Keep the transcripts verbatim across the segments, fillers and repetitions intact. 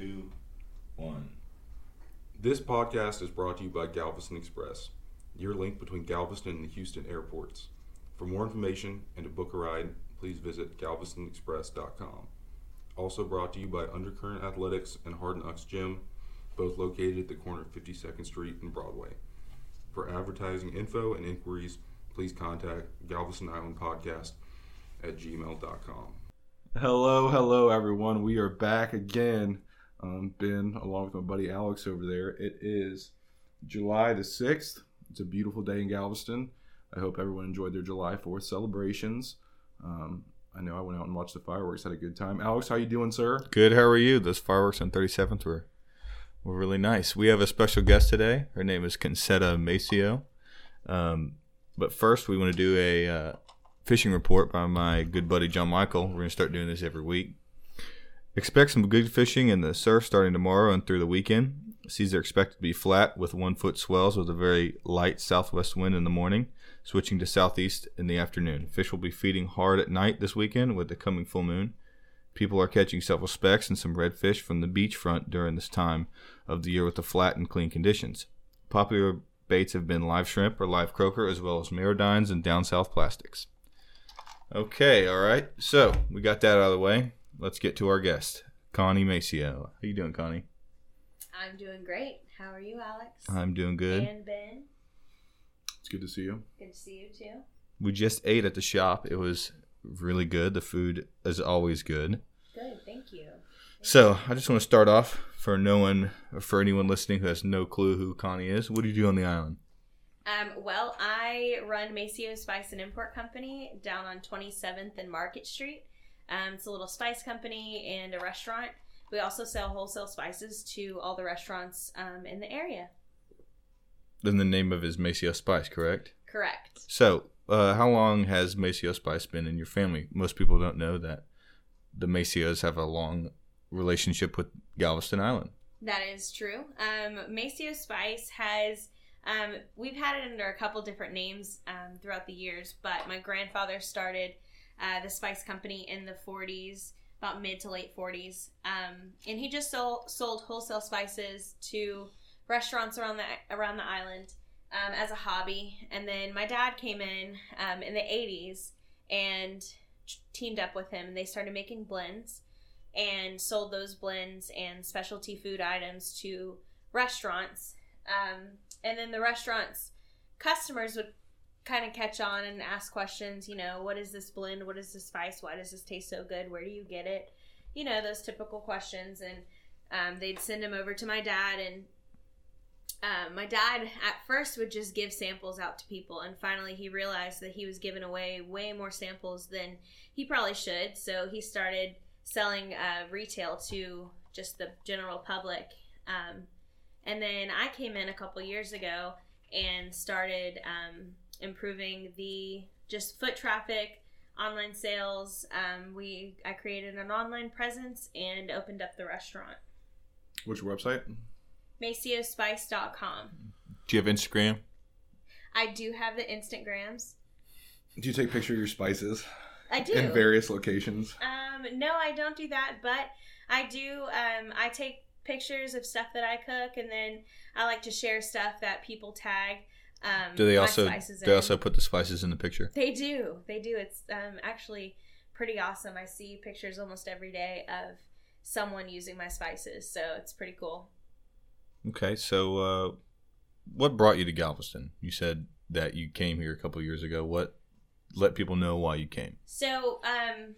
two, one. This podcast is brought to you by Galveston Express, your link between Galveston and the Houston airports. For more information and to book a ride, please visit Galveston Express dot com. Also brought to you by Undercurrent Athletics and Hard Knocks Gym, both located at the corner of fifty-second Street and Broadway. For advertising info and inquiries, please contact Galveston Island Podcast at gmail dot com. Hello, hello, everyone. We are back again. Um, Ben, along with my buddy Alex over there. It is July the sixth. It's a beautiful day in Galveston. I hope everyone enjoyed their July fourth celebrations. Um, I know I went out and watched the fireworks, had a good time. Alex, how you doing, sir? Good, how are you? Those fireworks on thirty-seventh were, were really nice. We have a special guest today. Her name is Concetta Maceo. Um, but first, we want to do a uh, fishing report by my good buddy John Michael. We're going to start doing this every week. Expect some good fishing in the surf starting tomorrow and through the weekend. Seas are expected to be flat with one-foot swells with a very light southwest wind in the morning, switching to southeast in the afternoon. Fish will be feeding hard at night this weekend with the coming full moon. People are catching several specks and some redfish from the beachfront during this time of the year with the flat and clean conditions. Popular baits have been live shrimp or live croaker, as well as meridines and down south plastics. Okay, all right. So we got that out of the way. Let's get to our guest, Connie Maceo. How you doing, Connie? I'm doing great. How are you, Alex? I'm doing good. And Ben. It's good to see you. Good to see you, too. We just ate at the shop. It was really good. The food is always good. Good. Thank you. Thank so I just want to start off for no one, or for anyone listening who has no clue who Connie is. What do you do on the island? Um, well, I run Maceo Spice and Import Company down on twenty-seventh and Market Street. Um, it's a little spice company and a restaurant. We also sell wholesale spices to all the restaurants um, in the area. Then the name of it is Maceo Spice, correct? Correct. So, uh, how long has Maceo Spice been in your family? Most people don't know that the Maceos have a long relationship with Galveston Island. That is true. Um, Maceo Spice has, um, we've had it under a couple different names um, throughout the years, but my grandfather started Uh, the spice company in the forties, about mid to late forties. Um, and he just sold, sold wholesale spices to restaurants around the, around the island um, as a hobby. And then my dad came in um, in the eighties and teamed up with him. And they started making blends and sold those blends and specialty food items to restaurants. Um, and then the restaurants' customers would kind of catch on and ask questions, you know, what is this blend? What is this spice? Why does this taste so good? Where do you get it? You know, those typical questions. And um, they'd send them over to my dad. And um, my dad at first would just give samples out to people. And finally he realized that he was giving away way more samples than he probably should. So he started selling uh, retail to just the general public. Um, and then I came in a couple years ago and started um, – improving the just foot traffic, online sales. Um, we I created an online presence and opened up the restaurant. What's your website? Maceo Spice dot com. Do you have Instagram? I do have the Instagrams. Do you take pictures of your spices? I do. In various locations? Um, no, I don't do that, but I do. Um, I take pictures of stuff that I cook, and then I like to share stuff that people tag. Um, do they also they also put the spices in the picture? They do. They do. It's um, actually pretty awesome. I see pictures almost every day of someone using my spices, so it's pretty cool. Okay, so uh, what brought you to Galveston? You said that you came here a couple years ago. What let people know why you came? So um,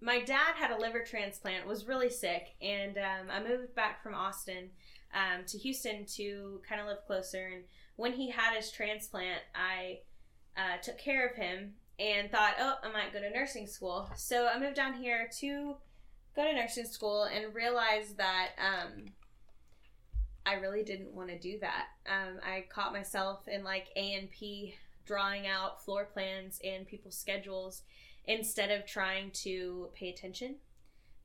my dad had a liver transplant, was really sick, and um, I moved back from Austin um, to Houston to kind of live closer. And when he had his transplant, I uh, took care of him and thought, oh, I might go to nursing school. So I moved down here to go to nursing school and realized that um, I really didn't want to do that. Um, I caught myself in like A and P drawing out floor plans and people's schedules instead of trying to pay attention.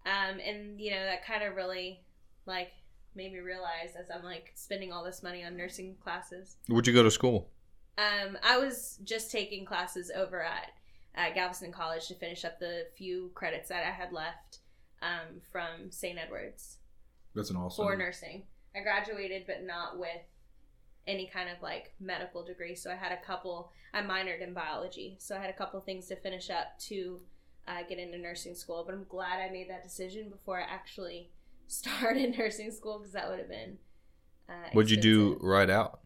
Um, and, you know, that kind of really like made me realize as I'm like spending all this money on nursing classes. Where'd you go to school? Um, I was just taking classes over at, at Galveston College to finish up the few credits that I had left um, from Saint Edwards. That's an awesome. For nursing. I graduated, but not with any kind of like medical degree. So I had a couple, I minored in biology. So I had a couple things to finish up to uh, get into nursing school. But I'm glad I made that decision before I actually started nursing school, because that would have been uh, expensive. What'd you do right out?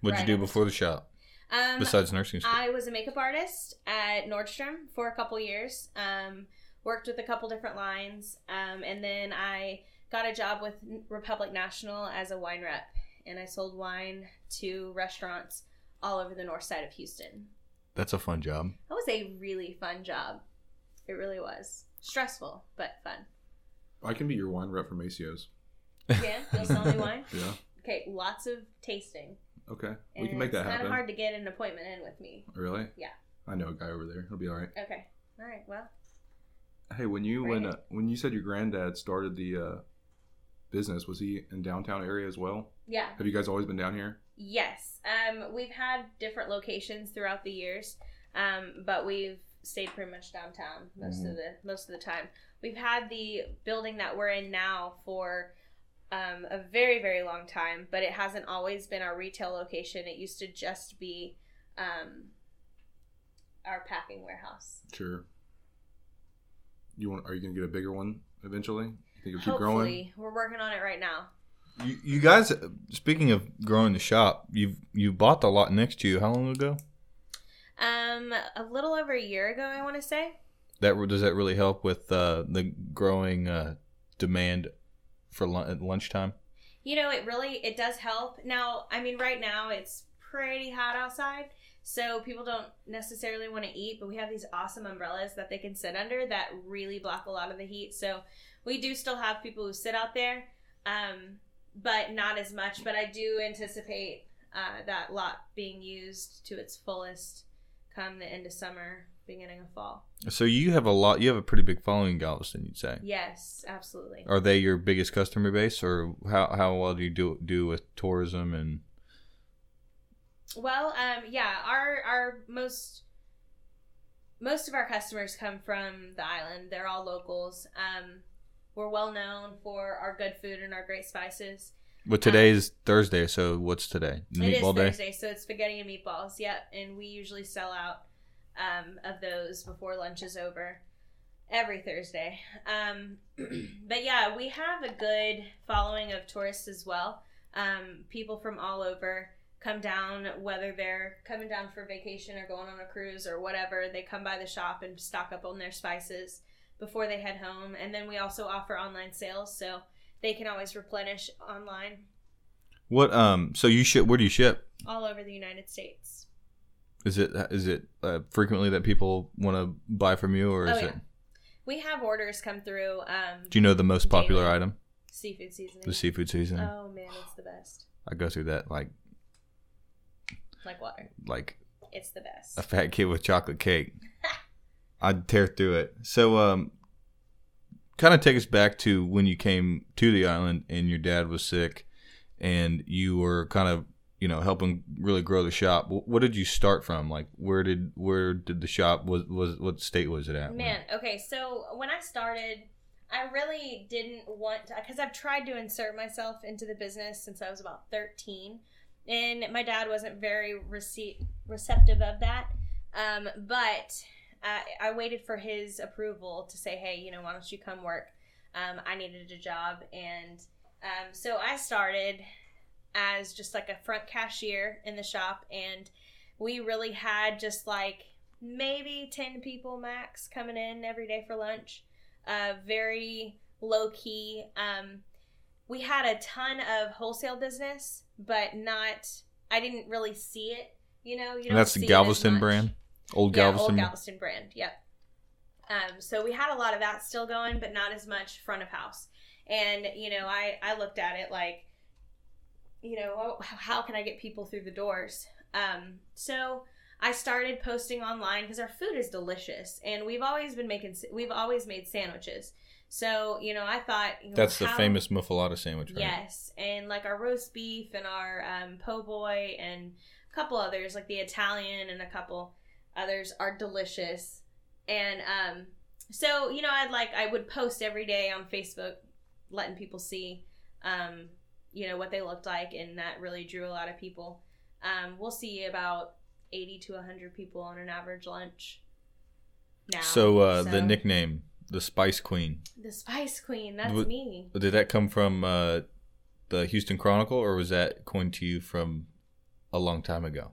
What'd right you do out. Before the shop? Um, Besides nursing school? I was a makeup artist at Nordstrom for a couple years. Um, worked with a couple different lines. Um, and then I got a job with Republic National as a wine rep. And I sold wine to restaurants all over the north side of Houston. That's a fun job. That was a really fun job. It really was. Stressful, but fun. I can be your wine rep for Maceo's. Yeah? You'll sell me wine? Yeah. Okay, lots of tasting. Okay. And we can make that happen. It's kind of hard to get an appointment in with me. Really? Yeah. I know a guy over there. He'll be all right. Okay. All right. Well. Hey, when you right. when uh, when you said your granddad started the uh, business, was he in downtown area as well? Yeah. Have you guys always been down here? Yes. Um, we've had different locations throughout the years, um, but we've stayed pretty much downtown most mm-hmm. of the most of the time. We've had the building that we're in now for. Um, a very, very long time, but it hasn't always been our retail location. It used to just be um, our packing warehouse. Sure. You want? Are you going to get a bigger one eventually? You think it'll keep Hopefully. growing? Hopefully. We're working on it right now. You, you guys, speaking of growing the shop, you you bought the lot next to you. How long ago? Um, a little over a year ago, I want to say. That does that really help with uh, the growing uh, demand? For lunchtime? You know, it really, it does help. Now, I mean, right now it's pretty hot outside, so people don't necessarily want to eat, but we have these awesome umbrellas that they can sit under that really block a lot of the heat. So we do still have people who sit out there, um, but not as much. But I do anticipate uh, that lot being used to its fullest come the end of summer, beginning of fall. So you have a lot, you have a pretty big following in Galveston, you'd say? Yes, absolutely. Are they your biggest customer base, or how, how well do you do do with tourism and? Well, um, yeah, our our most most of our customers come from the island. They're all locals. Um, we're well known for our good food and our great spices. But today is um, Thursday, so what's today? Meatball Day? It is Thursday, so it's spaghetti and meatballs. Yep, and we usually sell out. Um, of those before lunch is over every Thursday. Um, but yeah, we have a good following of tourists as well. Um, people from all over come down, whether they're coming down for vacation or going on a cruise or whatever. They come by the shop and stock up on their spices before they head home. And then we also offer online sales, so they can always replenish online. What? Um, so you ship? Where do you ship? All over the United States. Is it is it uh, frequently that people want to buy from you, or is oh, yeah. it? We have orders come through. Um, Do you know the most popular daily. item? Seafood seasoning. The seafood seasoning. Oh man, it's the best. I go through that like. Like water. Like. It's the best. A fat kid with chocolate cake. I'd tear through it. So, um, kind of take us back to when you came to the island and your dad was sick, and you were kind of. You know, helping really grow the shop. What did you start from? Like, where did where did the shop was was what state was it at? Man, okay. So when I started, I really didn't want to, because I've tried to insert myself into the business since I was about thirteen, and my dad wasn't very rece- receptive of that. Um, but I, I waited for his approval to say, hey, you know, why don't you come work? Um, I needed a job, and um, so I started. As just like a front cashier in the shop, and we really had just like maybe ten people max coming in every day for lunch. Uh, very low key. Um, we had a ton of wholesale business, but not. I didn't really see it. You know, you don't. That's see the Galveston brand, old Galveston. Yeah, old Galveston brand. Yep. Um, so we had a lot of that still going, but not as much front of house. And you know, I I looked at it like. You know, how can I get people through the doors? Um, so I started posting online because our food is delicious, and we've always been making, we've always made sandwiches. So you know, I thought you know, that's the how, famous muffalata sandwich, right? Yes, and like our roast beef and our um, po' boy and a couple others, like the Italian and a couple others, are delicious. And um, so you know, I'd like I would post every day on Facebook letting people see, um, you know, what they looked like, and that really drew a lot of people. Um, we'll see about eighty to one hundred people on an average lunch now. So, uh, so. The nickname, the Spice Queen. The Spice Queen, that's w- me. Did that come from uh, the Houston Chronicle, or was that coined to you from a long time ago?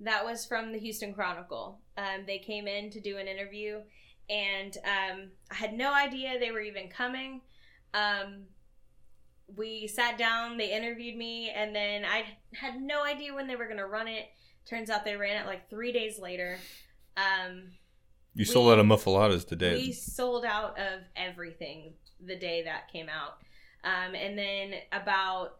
That was from the Houston Chronicle. Um, they came in to do an interview, and um, I had no idea they were even coming. Um, we sat down, they interviewed me, and then I had no idea when they were going to run it. Turns out they ran it like three days later. Um, you we, sold out of muffaladas today. We sold out of everything the day that came out. Um, and then about,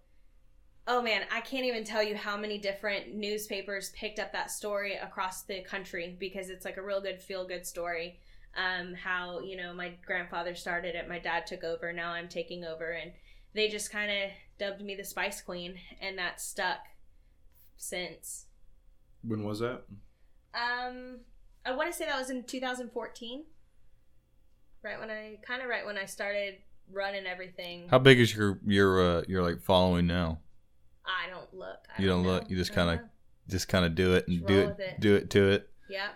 oh man, I can't even tell you how many different newspapers picked up that story across the country, because it's like a real good feel-good story. Um, how, you know, my grandfather started it, my dad took over, now I'm taking over. And they just kind of dubbed me the Spice Queen, and that stuck since. When was that? Um, I want to say that was in two thousand fourteen. Right when I kind of right when I started running everything. How big is your your uh, your like following now? I don't look. I you don't, don't look. You just kind of just kind of do it and just do it, it, do it to it. Yeah.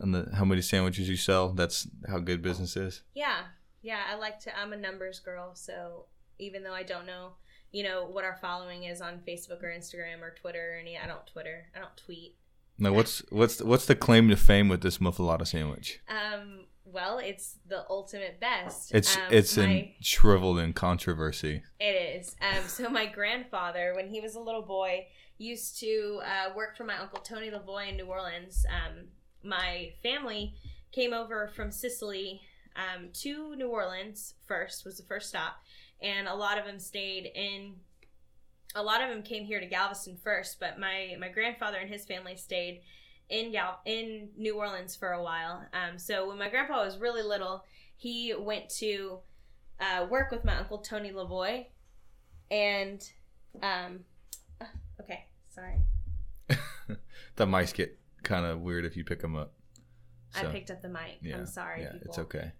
And the how many sandwiches you sell? That's how good business is. Yeah, yeah. I like to. I'm a numbers girl, so even though I don't know. You know what our following is on Facebook or Instagram or Twitter or any. I don't Twitter. I don't tweet. Now, what's what's what's the claim to fame with this muffalata sandwich? Um, well, it's the ultimate best. It's um, it's my, in shriveled in controversy. It is. Um, so my grandfather, when he was a little boy, used to uh, work for my uncle Tony Lavoie in New Orleans. Um, my family came over from Sicily um, to New Orleans. First was the first stop. And a lot of them stayed in, a lot of them came here to Galveston first, but my, my grandfather and his family stayed in Gal in New Orleans for a while. Um, so when my grandpa was really little, he went to uh, work with my uncle Tony Lavoie. And, um, okay, sorry. The mics get kind of weird if you pick them up. So. I picked up the mic. Yeah, I'm sorry, yeah, people. It's okay.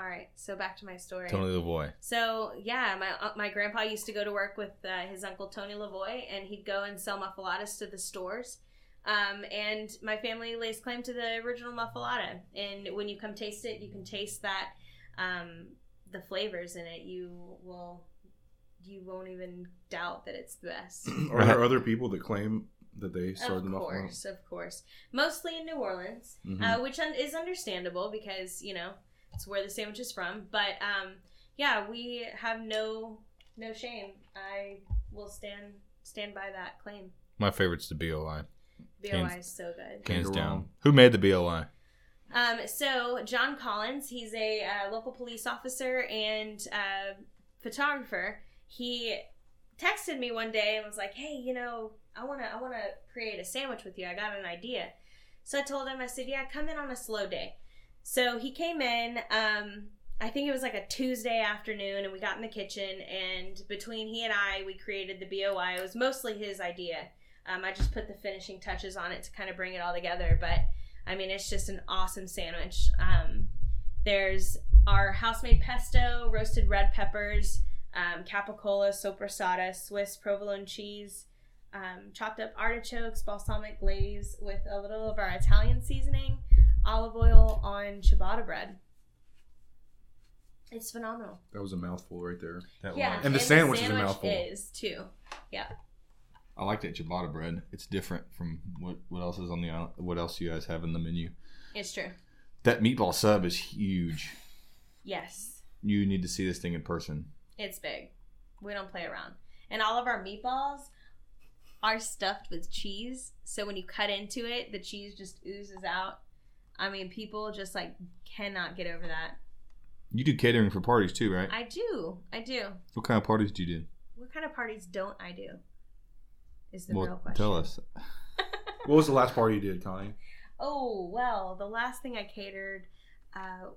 All right, so back to my story. Tony Lavoie. So, yeah, my my grandpa used to go to work with uh, his uncle Tony Lavoie, and he'd go and sell muffaladas to the stores. Um, and my family lays claim to the original muffalata. And when you come taste it, you can taste that, um, the flavors in it. You will, you won't even doubt that it's the best. Are there other people that claim that they started the muffalata? Of course, of course. Mostly in New Orleans, mm-hmm. uh, which un- is understandable because, you know, it's where the sandwich is from, but um, yeah, we have no no shame. I will stand stand by that claim. My favorite's the B O I. B O I hands, is so good, hands down. Who made the B O I? Um, so John Collins, he's a uh, local police officer and uh, photographer. He texted me one day and was like, "Hey, you know, I wanna I wanna create a sandwich with you. I got an idea." So I told him, I said, "Yeah, come in on a slow day." So he came in, um, I think it was like a Tuesday afternoon, and we got in the kitchen, and between he and I, we created the B O I. It was mostly his idea. Um, I just put the finishing touches on it to kind of bring it all together, but, I mean, it's just an awesome sandwich. Um, there's our house-made pesto, roasted red peppers, um, capicola, sopressata, Swiss provolone cheese, um, chopped up artichokes, balsamic glaze with a little of our Italian seasoning, olive oil on ciabatta bread. It's phenomenal. That was a mouthful right there. That yeah, and, and the sandwich, sandwich is a mouthful. Is too. Yeah. I like that ciabatta bread. It's different from what, what else is on the island, what else you guys have in the menu. It's true. That meatball sub is huge. Yes. You need to see this thing in person. It's big. We don't play around. And all of our meatballs are stuffed with cheese, so when you cut into it, the cheese just oozes out. I mean, people just, like, cannot get over that. You do catering for parties, too, right? I do. I do. What kind of parties do you do? What kind of parties don't I do is the well, real question. Tell us. What was the last party you did, Connie? Oh, well, the last thing I catered uh,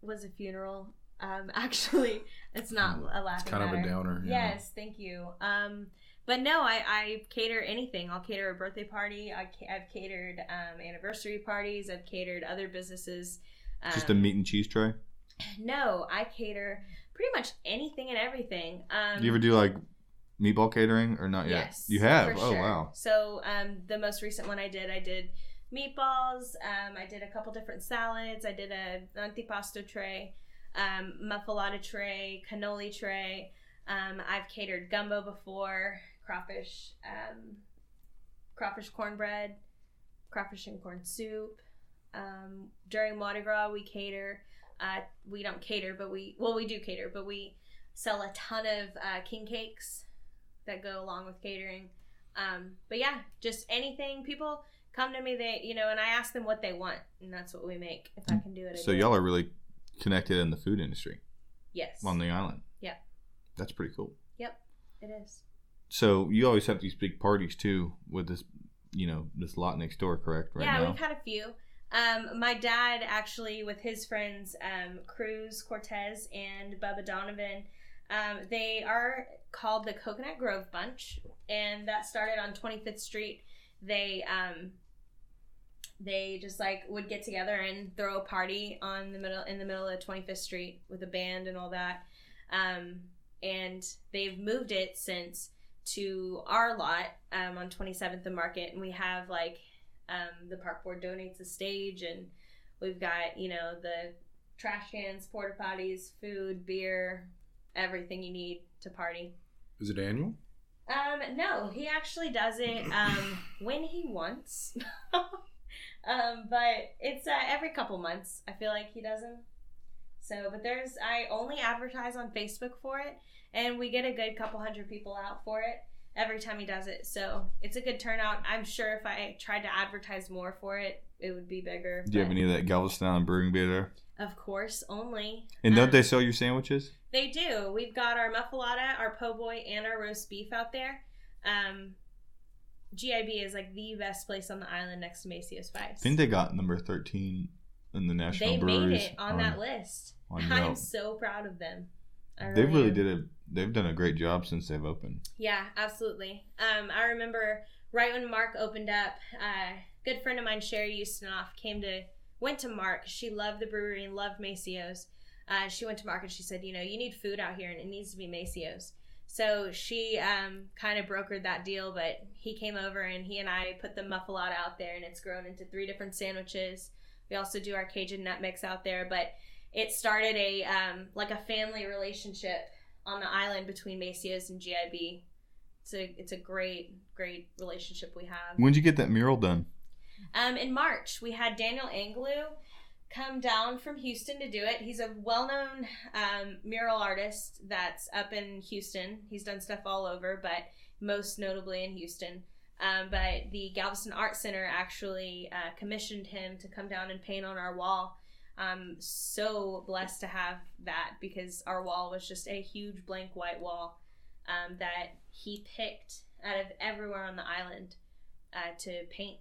was a funeral. Um, actually, it's not a last. It's kind matter. Of a downer. Yeah. Yes, thank you. Um, but no, I, I cater anything. I'll cater a birthday party. I, I've catered um, anniversary parties. I've catered other businesses. Um, Just a meat and cheese tray? No, I cater pretty much anything and everything. Um, do you ever do like meatball catering or not yet? Yes. You have? Oh, sure. Wow. So um, the most recent one I did, I did meatballs. Um, I did a couple different salads. I did a antipasto tray, um, muffalata tray, cannoli tray. Um, I've catered gumbo before, crawfish, um, crawfish cornbread, crawfish and corn soup. Um, during Mardi Gras, we cater. Uh, we don't cater, but we well, we do cater, but we sell a ton of uh, king cakes that go along with catering. Um, but yeah, just anything. People come to me, they you know, and I ask them what they want, and that's what we make. If I can do it, I so do. Y'all are really connected in the food industry. Yes. On the island. Yeah. That's pretty cool. Yep, it is. So you always have these big parties too with this, you know, this lot next door, correct? Right. Yeah, now? We've had a few. Um, my dad actually, with his friends, um, Cruz Cortez and Bubba Donovan, um, they are called the Coconut Grove Bunch, and that started on twenty-fifth Street. They um, they just like would get together and throw a party on the middle in the middle of twenty-fifth Street with a band and all that. Um, and they've moved it since to our lot um, on twenty-seventh and Market, and we have like. Um, the park board donates a stage, and we've got, you know, the trash cans, porta potties, food, beer, everything you need to party. Is it annual? Um, no, he actually does it um, when he wants. um, but it's uh, every couple months. I feel like he does them. So, but there's I only advertise on Facebook for it, and we get a good couple hundred people out for it. Every time he does it, so it's a good turnout. I'm sure if I tried to advertise more for it, it would be bigger. Do you have any of that Galveston Brewing beer there? Of course, only. And don't um, they sell your sandwiches? They do. We've got our muffalata, our po' boy, and our roast beef out there. Um, G I B is like the best place on the island next to Maceo Spice. I think they got number thirteen in the National they Breweries. They made it on, on that list. On I'm so proud of them. I really they really am. did a. They've done a great job since they've opened. Yeah, absolutely. Um, I remember right when Mark opened up, uh, a good friend of mine, Sherry Ustonoff, came to went to Mark. She loved the brewery and loved Maceo's. Uh, she went to Mark and she said, you know, you need food out here and it needs to be Maceo's. So she um, kind of brokered that deal, but he came over and he and I put the muffalata out there, and it's grown into three different sandwiches. We also do our Cajun nut mix out there, but it started a um, like a family relationship on the island between Maceo's and G I B. It's a, it's a great, great relationship we have. When did you get that mural done? Um, in March. We had Daniel Anglou come down from Houston to do it. He's a well-known um, mural artist that's up in Houston. He's done stuff all over, but most notably in Houston. Um, but the Galveston Art Center actually uh, commissioned him to come down and paint on our wall. I'm so blessed to have that because our wall was just a huge blank white wall um, that he picked out of everywhere on the island uh, to paint.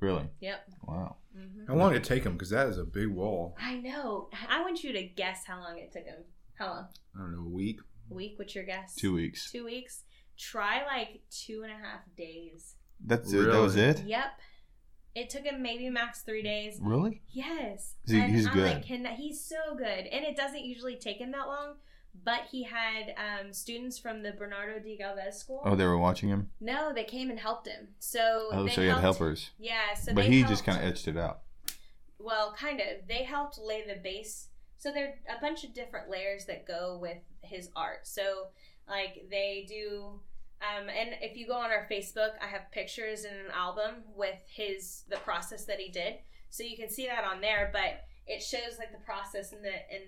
Really? Yep. Wow. Mm-hmm. How long did it take him? Because that is a big wall. I know. I want you to guess how long it took him. How long? I don't know. A week? A week? What's your guess? Two weeks. Two weeks? Try like two and a half days. That's really? It? That was it? Yep. It took him maybe max three days. Really? Yes. He, and he's I'm good. Like, can, he's so good. And it doesn't usually take him that long, but he had um, students from the Bernardo de Galvez school. Oh, they were watching him? No, they came and helped him. So oh, they so he helped, had helpers. Yeah. So but they he helped, just kind of etched it out. Well, kind of. They helped lay the base. So there are a bunch of different layers that go with his art. So, like, they do... Um, and if you go on our Facebook, I have pictures in an album with his the process that he did, so you can see that on there. But it shows like the process and the and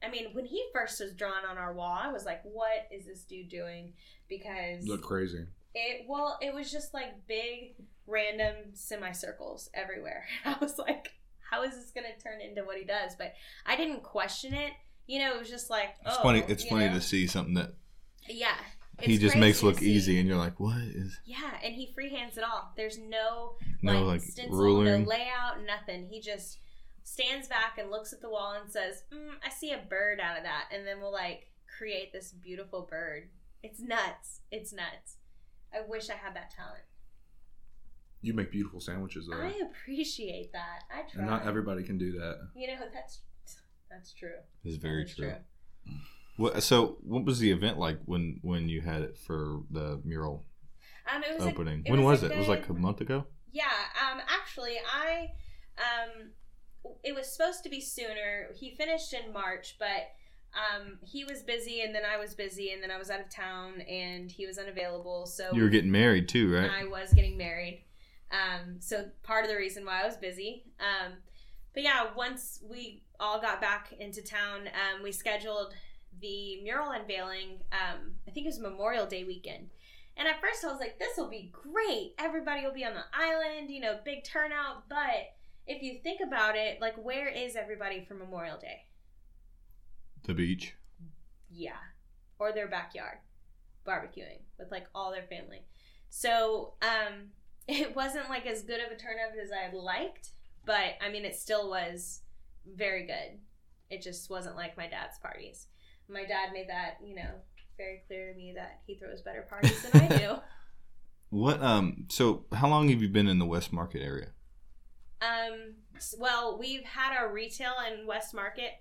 I mean when he first was drawn on our wall, I was like, what is this dude doing? Because look crazy. It well, it was just like big random semicircles everywhere. I was like, how is this gonna turn into what he does? But I didn't question it. You know, it was just like it's oh, funny. It's funny know? to see something that yeah. It's he just makes it look easy, and you're like, what is... Yeah, and he freehands it all. There's no, no like, like, stencil, ruler. No layout, nothing. He just stands back and looks at the wall and says, mm, I see a bird out of that, and then we'll, like, create this beautiful bird. It's nuts. It's nuts. I wish I had that talent. You make beautiful sandwiches, though. I appreciate that. I try. And not everybody can do that. You know, that's, that's true. It's very that true. true. What, so what was the event like when, when you had it for the mural um, it was opening? A, it when was, was it? Good, it was like a month ago? Yeah. Um, actually, I um, it was supposed to be sooner. He finished in March, but um, he was busy, and then I was busy, and then I was out of town, and he was unavailable. So you were getting married too, right? I was getting married. Um, so part of the reason why I was busy. Um, but yeah, once we all got back into town, um, we scheduled the mural unveiling. Um, I think it was Memorial Day weekend. And at first I was like, this will be great. Everybody will be on the island, you know, big turnout. But if you think about it, like, where is everybody for Memorial Day? The beach. Yeah. Or their backyard, barbecuing with like all their family. So, um, it wasn't like as good of a turnout as I had liked, but I mean, it still was very good. It just wasn't like my dad's parties. My dad made that, you know, very clear to me that he throws better parties than I do. What, um, so how long have you been in the West Market area? Um, well, we've had our retail in West Market.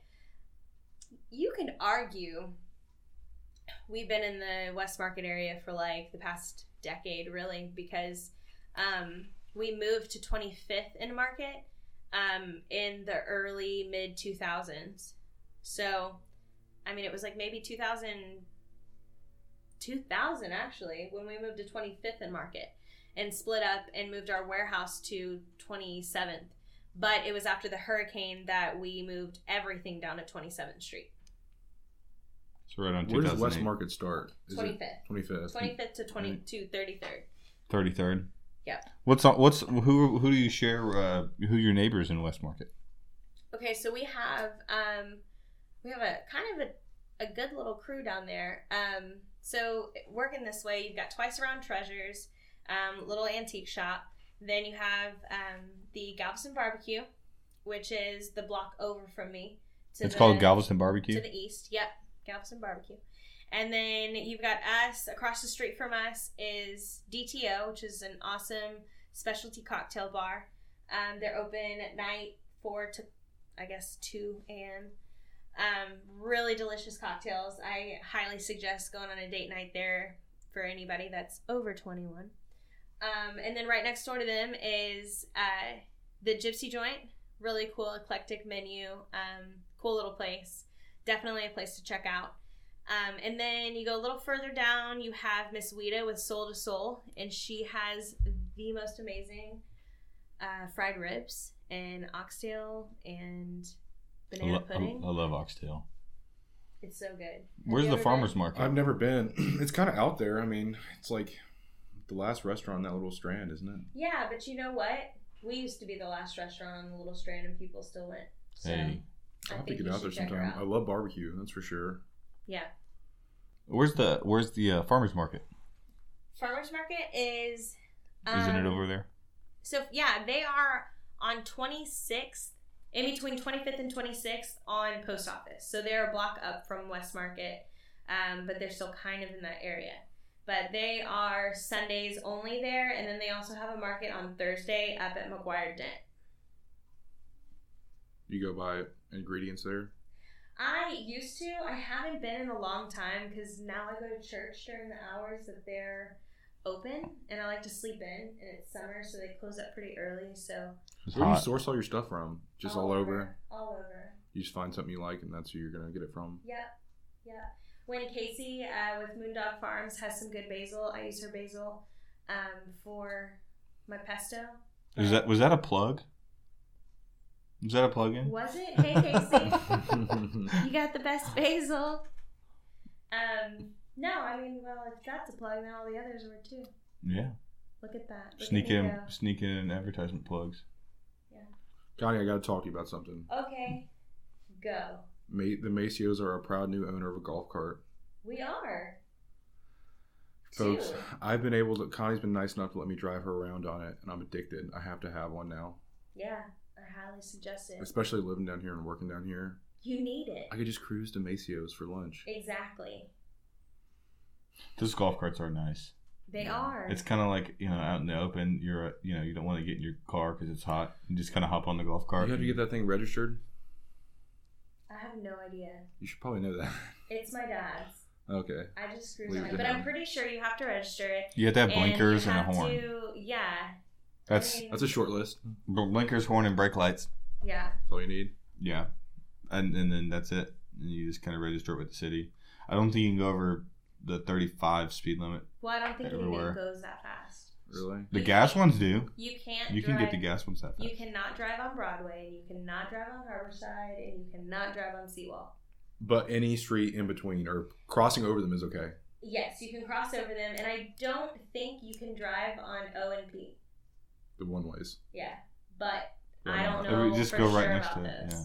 You can argue we've been in the West Market area for like the past decade, really, because Um, we moved to twenty-fifth in Market um, in the early, mid two thousands. So, I mean, it was like maybe two thousand, two thousand actually, when we moved to twenty-fifth in Market and split up and moved our warehouse to twenty-seventh. But it was after the hurricane that we moved everything down to twenty-seventh Street. So right on two thousand eight. Where does West Market start? Is twenty-fifth. twenty-fifth. twenty-fifth to twenty-third. thirty-third. Yeah. What's on, what's who who do you share uh, who your neighbors in West Market? Okay, so we have um, we have a kind of a, a good little crew down there. Um, so working this way, you've got Twice Around Treasures, um, little antique shop. Then you have um, the Galveston Barbecue, which is the block over from me. To it's the, called Galveston Barbecue to the east. Yep, Galveston Barbecue. And then you've got us. Across the street from us is D T O, which is an awesome specialty cocktail bar. Um, they're open at night, four to, I guess, two a.m. Um, really delicious cocktails. I highly suggest going on a date night there for anybody that's over twenty-one. Um, and then right next door to them is uh, the Gypsy Joint. Really cool, eclectic menu. Um, cool little place. Definitely a place to check out. Um, and then you go a little further down, you have Miss Wita with Soul to Soul, and she has the most amazing uh, fried ribs and oxtail and banana I lo- pudding. I, I love oxtail. It's so good. Have Where's the farmer's been? market? I've never been. It's kind of out there. I mean, it's like the last restaurant on that little strand, isn't it? Yeah, but you know what? We used to be the last restaurant on the little strand, and people still went. So hey. I'll have to get out there sometime. Out. I love barbecue, that's for sure. Yeah. Where's the Where's the uh, farmers market? Farmers market is. Um, Isn't it over there? So yeah, they are on twenty-sixth, in between twenty-fifth and twenty-sixth on Post Office. So they're a block up from West Market, um, but they're still kind of in that area. But they are Sundays only there, and then they also have a market on Thursday up at McGuire Dent. You go buy ingredients there? I used to. I haven't been in a long time because now I go to church during the hours that they're open, and I like to sleep in, and it's summer, so they close up pretty early. So where do you source all your stuff from? Just all, all over. over? All over. You just find something you like, and that's who you're going to get it from? Yep. Yeah. When Casey uh, with Moondog Farms has some good basil, I use her basil um, for my pesto. Is that Was that a plug? Is that a plug-in? Was it? Hey, Casey. You got the best basil. Um, no, I mean, well, if that's a plug, then all the others were too. Yeah. Look at that. Look sneak at in, go. sneak in advertisement plugs. Yeah. Connie, I got to talk to you about something. Okay. Go. May, the Maceos are a proud new owner of a golf cart. We are. Folks, Dude. I've been able to. Connie's been nice enough to let me drive her around on it, and I'm addicted. I have to have one now. Yeah. I highly suggest it. Especially living down here and working down here. You need it. I could just cruise to Maceo's for lunch. Exactly. Those golf carts are nice. They yeah. are. It's kind of like, you know, out in the open, you're, you know, you don't want to get in your car because it's hot. You just kind of hop on the golf cart. You have to get that thing registered? I have no idea. You should probably know that. It's my dad's. Okay. I just screwed up. But I'm pretty sure you have to register it. You have to have blinkers and, and a horn. To, yeah. That's I mean, that's a short list. Blinkers, horn, and brake lights. Yeah. That's all you need. Yeah. And and then that's it. And you just kind of register it with the city. I don't think you can go over the thirty-five speed limit. Well, I don't think it goes that fast. Really? The you gas ones do. You can't. You drive, can get the gas ones that fast. You cannot drive on Broadway. You cannot drive on Harborside, and you cannot drive on Seawall. But any street in between or crossing over them is okay. Yes, you can cross over them, and I don't think you can drive on O and P. The one ways. Yeah, but well, I don't know. Just for go right sure next to it. Yeah.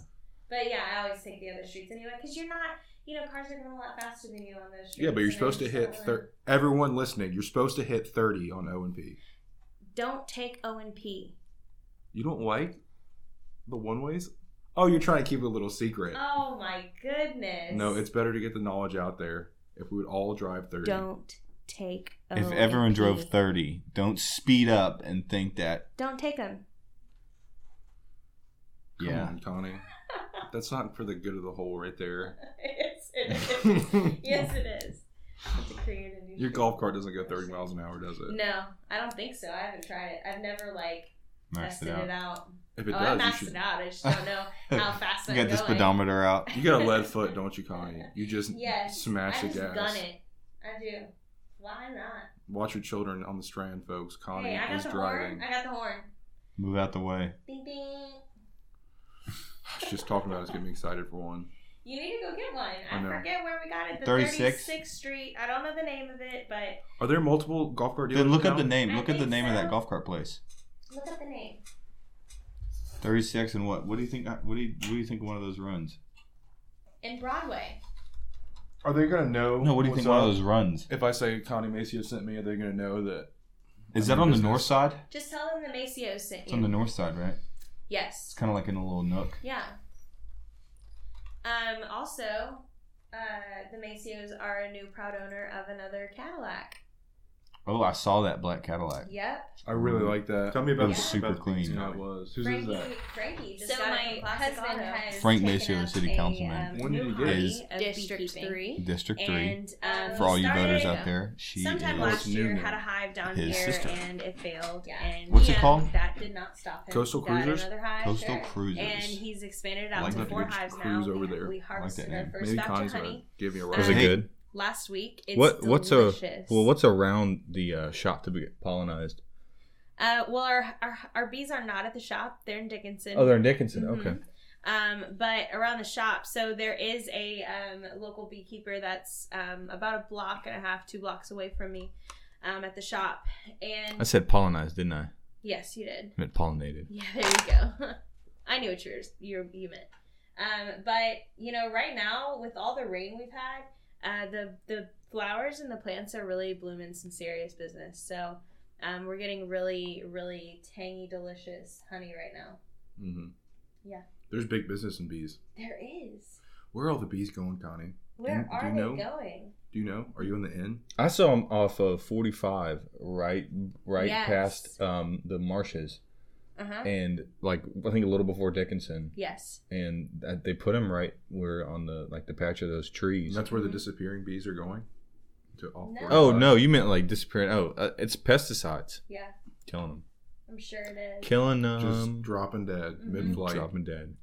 But yeah, I always take the other streets anyway because you're not. You know, cars are going a lot faster than you on those streets. Yeah, but you're supposed to hit, thir- everyone listening, you're supposed to hit thirty on O and P. Don't take O and P. You don't like the one-ways? Oh, you're trying to keep it a little secret. Oh, my goodness. No, it's better to get the knowledge out there if we would all drive thirty. Don't take O and P. If everyone drove thirty, don't speed up and think that. Don't take them. Come yeah. on, Connie. That's not for the good of the whole right there. Yes, it is. Yes, it is. To create a new Your golf cart doesn't go thirty miles an hour, does it? No, I don't think so. I haven't tried it. I've never, like, tested it out. It out. If it oh, does, I maxed you should... it out. I just don't know how fast I'm going. You got the speedometer out. You got a lead foot, don't you, Connie? You just yes, smash I the just gas. I just gun it. I do. Why not? Watch your children on the Strand, folks. Connie hey, I got is the driving. Horn. I got the horn. Move out the way. Bing, bing. Just talking about it's getting me excited for one. You need to go get one. I, I forget where we got it. The thirty-six? thirty-sixth Street. I don't know the name of it, but... Are there multiple golf cart dealers? Then look up the name. I look up the name so. of that golf cart place. Look up the name. thirty-six and what? What do you think What do you, what do you think of one of those runs? In Broadway. Are they going to know... No, what do you think of one of those runs? If I say Connie Maceo sent me, are they going to know that... Is that on business? The north side? Just tell them the Maceo sent you. It's on the north side, right? Yes. It's kind of like in a little nook. Yeah. Um, also, uh, the Maceos are a new proud owner of another Cadillac. Oh, I saw that black Cadillac. Yep. I really mm-hmm. like that. Tell me about yeah. the super about clean. That yeah. was. Who's Frankie, is that? Frankie. Just so got my husband has Frank Maceo, city councilman. When did he get his District Three? District Three. And um, for all you voters out there, she sometime is last year new, had a hive down here sister. And it failed. Yeah. And what's yeah, it called? That did not stop him. Coastal Cruisers. Coastal Cruisers. And he's expanded out to four hives now. We harvested our first batch of honey. Give me a ride. Is it good? Last week, it's what, what's delicious. A, well, what's around the uh, shop to be pollinized? Uh, well, our, our our bees are not at the shop. They're in Dickinson. Oh, they're in Dickinson. Mm-hmm. Okay. Um, but around the shop, so there is a um, local beekeeper that's um, about a block and a half, two blocks away from me um, at the shop. And I said pollinized, didn't I? Yes, you did. I meant pollinated. Yeah, there you go. I knew what you were, you meant. Um, but, you know, right now, with all the rain we've had, Uh, the the flowers and the plants are really blooming some serious business. So um, we're getting really, really tangy, delicious honey right now. Mm-hmm. Yeah. There's big business in bees. There is. Where are all the bees going, Connie? Where do, are do you they know? going? Do you know? Are you in the inn? I saw them off of forty-five, right right yes. past um, the marshes. Uh-huh. And like I think a little before Dickinson. Yes. And that, they put them right where on the like the patch of those trees. And that's where mm-hmm. the disappearing bees are going. To all no. Oh no, you meant like disappearing. Oh, uh, it's pesticides. Yeah. Killing them. I'm sure it is. Killing them. Just dropping dead mm-hmm. mid-flight. Dropping dead.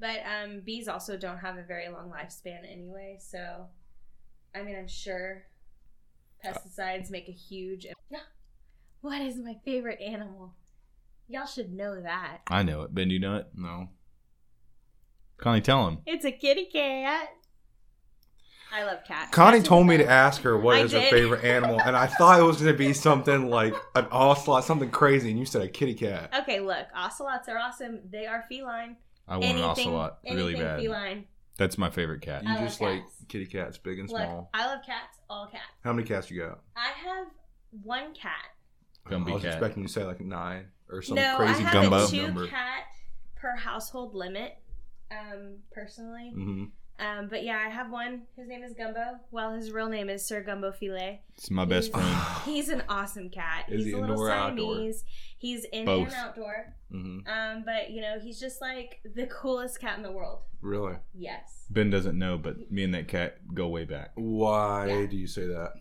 But um, bees also don't have a very long lifespan anyway. So, I mean, I'm sure pesticides uh, make a huge. What is my favorite animal? Y'all should know that. I know it. Ben, do you know it? No. Connie, tell him. It's a kitty cat. I love cats. Connie That's told me to ask her what I is did. her favorite animal, and I thought it was going to be something like an ocelot, something crazy, and you said a kitty cat. Okay, look. Ocelots are awesome. They are feline. I want anything, an ocelot really bad. Feline. That's my favorite cat. You I just like cats. Kitty cats, big and look, small. I love cats, all cats. How many cats you got? I have one cat. Gumby I was cat. expecting you to say like nine. Or some no, crazy I have gumbo. a two number. cat per household limit, um, personally. Mm-hmm. Um, but yeah, I have one. His name is Gumbo. Well, his real name is Sir Gumbo Filet. It's my best he's, friend. He's an awesome cat. Is he's he a little Siamese. He's in Both. and outdoor. Mm-hmm. Um, but you know, he's just like the coolest cat in the world. Really? Yes. Ben doesn't know, but me and that cat go way back. Why yeah. do you say that?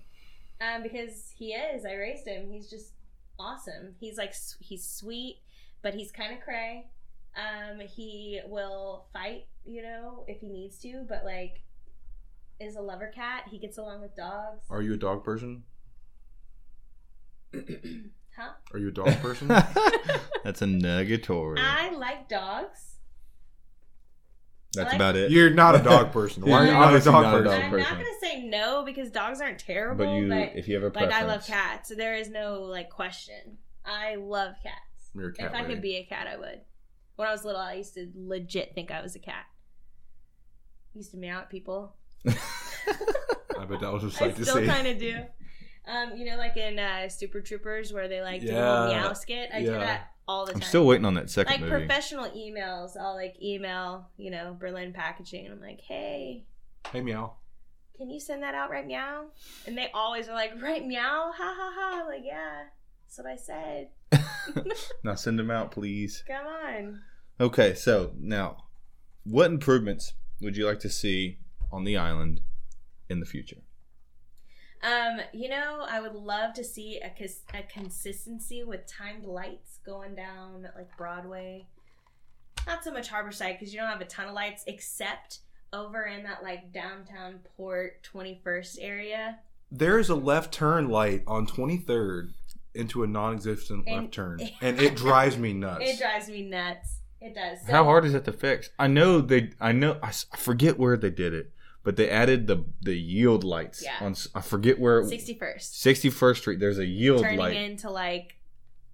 Um, because he is. I raised him. He's just awesome. He's like he's sweet, but he's kind of cray. Um, he will fight, you know, if he needs to, but like is a lover cat. He gets along with dogs. Are you a dog person? Huh? Are you a dog person? That's a negatory. I like dogs. That's like about it. You're not a dog person. Why are you not a dog person? I'm not going to say no because dogs aren't terrible. But, you, but if you have a preference. Like I love cats. So there is no like question. I love cats. You're a cat if lady. I could be a cat, I would. When I was little, I used to legit think I was a cat. I used to meow at people. I bet that was just like to see. I still kind of do. Um, you know, like in uh, Super Troopers where they like yeah. do a meow skit. I yeah. do that all the time. I'm still waiting on that second like, movie. Like professional emails. I'll like email, you know, Berlin Packaging. And I'm like, hey. Hey, meow. Can you send that out right meow? And they always are like, right meow? Ha, ha, ha. I'm like, yeah. That's what I said. Now send them out, please. Come on. Okay, so now, what improvements would you like to see on the island in the future? Um, you know, I would love to see a, cons- a consistency with timed lights going down like Broadway. Not so much Harborside because you don't have a ton of lights, except over in that like downtown Port twenty-first area. There is a left turn light on twenty-third. Into a non-existent and, left turn, and it drives me nuts. It drives me nuts. It does. So, how hard is that to fix? I know they. I know. I forget where they did it, but they added the the yield lights. Yeah. On I forget where. sixty-first Street There's a yield Turning light. Turning into like,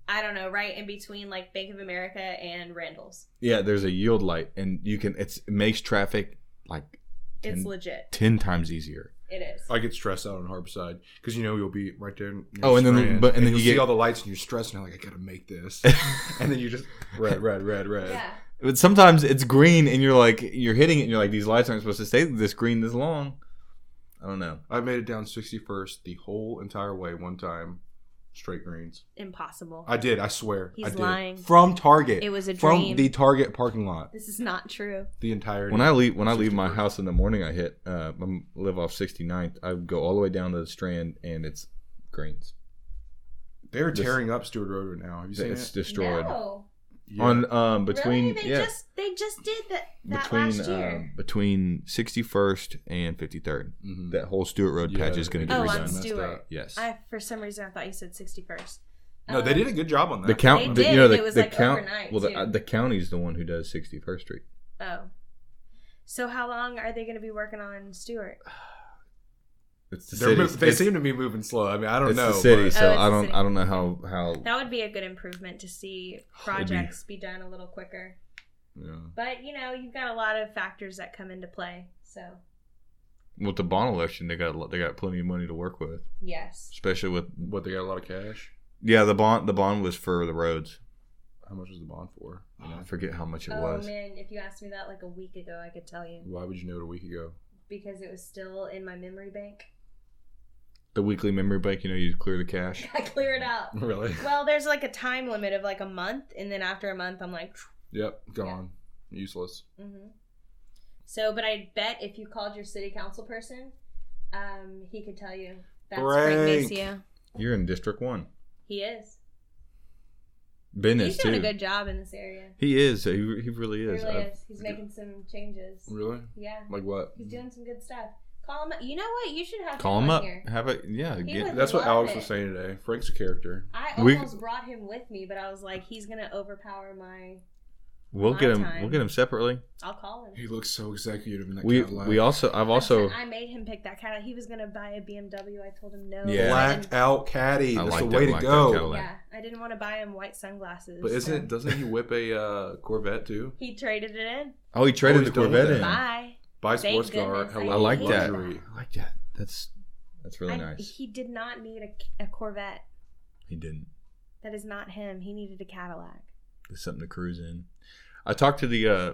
I don't know, right in between like Bank of America and Randall's. Yeah, there's a yield light, and you can. It's it makes traffic like. ten, it's legit. Ten times easier. It is. I get stressed out on Harborside because you know you'll be right there. And oh, and then but and, and then you get, see all the lights and you're stressed and you're like, I gotta make this, and then you just red, red, red, red. Yeah. But sometimes it's green and you're like you're hitting it and you're like these lights aren't supposed to stay this green this long. I don't know. I made it down sixty-first the whole entire way one time, straight greens. Impossible. I did. I swear. He's I did. lying. From Target. It was a dream. From the Target parking lot. This is not true. The entire when I leave when I leave my house in the morning, I hit uh, I live off sixty-ninth. I go all the way down to the Strand, and it's greens. They're this, tearing up Stewart Road right now. Have you seen it's it? It's destroyed. No. Yeah. On um between really? they yeah, just they just did that, that between, last year um, between sixty-first and fifty-third. Mm-hmm. That whole Stewart Road yeah, patch is going to get redone. Oh, on Stewart. Yes. I for some reason I thought you said sixty-first. No, um, they did a good job on that. The count, they did, you know, the, it was the like count, overnight. Well, the, uh, the county's the one who does sixty-first Street. Oh, so how long are they going to be working on Stewart? It's the city. They it's, seem to be moving slow. I mean, I don't it's know. It's the city, but. so oh, I don't. City. I don't know how, how. That would be a good improvement to see projects be, be done a little quicker. Yeah. But you know, you've got a lot of factors that come into play. So. With the bond election, they got they got plenty of money to work with. Yes. Especially with what they got a lot of cash. Yeah, the bond the bond was for the roads. How much was the bond for? You know, I forget how much it oh, was. Oh man, if you asked me that like a week ago, I could tell you. Why would you know it a week ago? Because it was still in my memory bank. The weekly memory bank, you know, you clear the cash. I clear it out. Really? Well, there's like a time limit of like a month, and then after a month, I'm like... Yep, gone. Yeah. Useless. Mm-hmm. So, but I bet if you called your city council person, um, he could tell you. That's Frank Maceo. You're in District one. He is. Ben is, too. He's doing a good job in this area. He is. He, he really is. He really is. He's making some changes. Really? Yeah. Like what? He's doing some good stuff. Call him up. You know what? You should have Call him, him up. Here. Have it. Yeah. Get, that's what Alex it. was saying today. Frank's a character. I almost we, brought him with me, but I was like, he's gonna overpower my. We'll my get him. Time. We'll get him separately. I'll call him. He looks so executive in that. We cat we also I've also I made him pick that cat. He was gonna buy a B M W. I told him no. Yeah. Blacked out caddy. That's the way to go. Yeah. I didn't want to buy him white sunglasses. But isn't so. doesn't he whip a uh, Corvette too? He traded it in. Oh, he traded oh, the Corvette in. Bye. Buy sports car. I, I like that. Luxury. I like that. That's that's really I, nice. He did not need a, a Corvette. He didn't. That is not him. He needed a Cadillac. There's something to cruise in. I talked to the uh,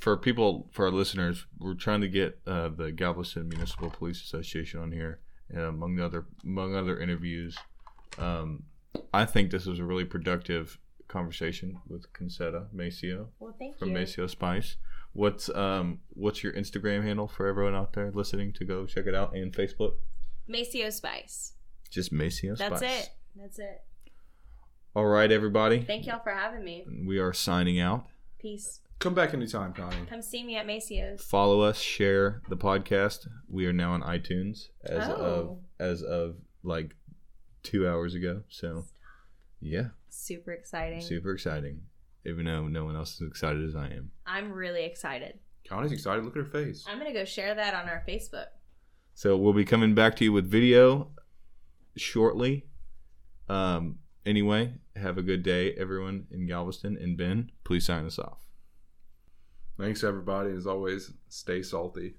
for people, for our listeners, we're trying to get uh, the Galveston Municipal Police Association on here, and among the other among other interviews. Um, I think this was a really productive conversation with Concetta Maceo well, thank from you. Maceo Spice. What's um what's your Instagram handle for everyone out there listening to go check it out, and Facebook? Maceo Spice. Just Maceo Spice. That's it. That's it. All right, everybody. Thank y'all for having me. We are signing out. Peace. Come back anytime, Connie. Come see me at Maceo's. Follow us, share the podcast. We are now on iTunes as oh. of as of like two hours ago. So, yeah. Super exciting. Super exciting. Even though no one else is as excited as I am. I'm really excited. Connie's excited. Look at her face. I'm going to go share that on our Facebook. So we'll be coming back to you with video shortly. Um. Anyway, have a good day, everyone in Galveston. And Ben, please sign us off. Thanks, everybody. As always, stay salty.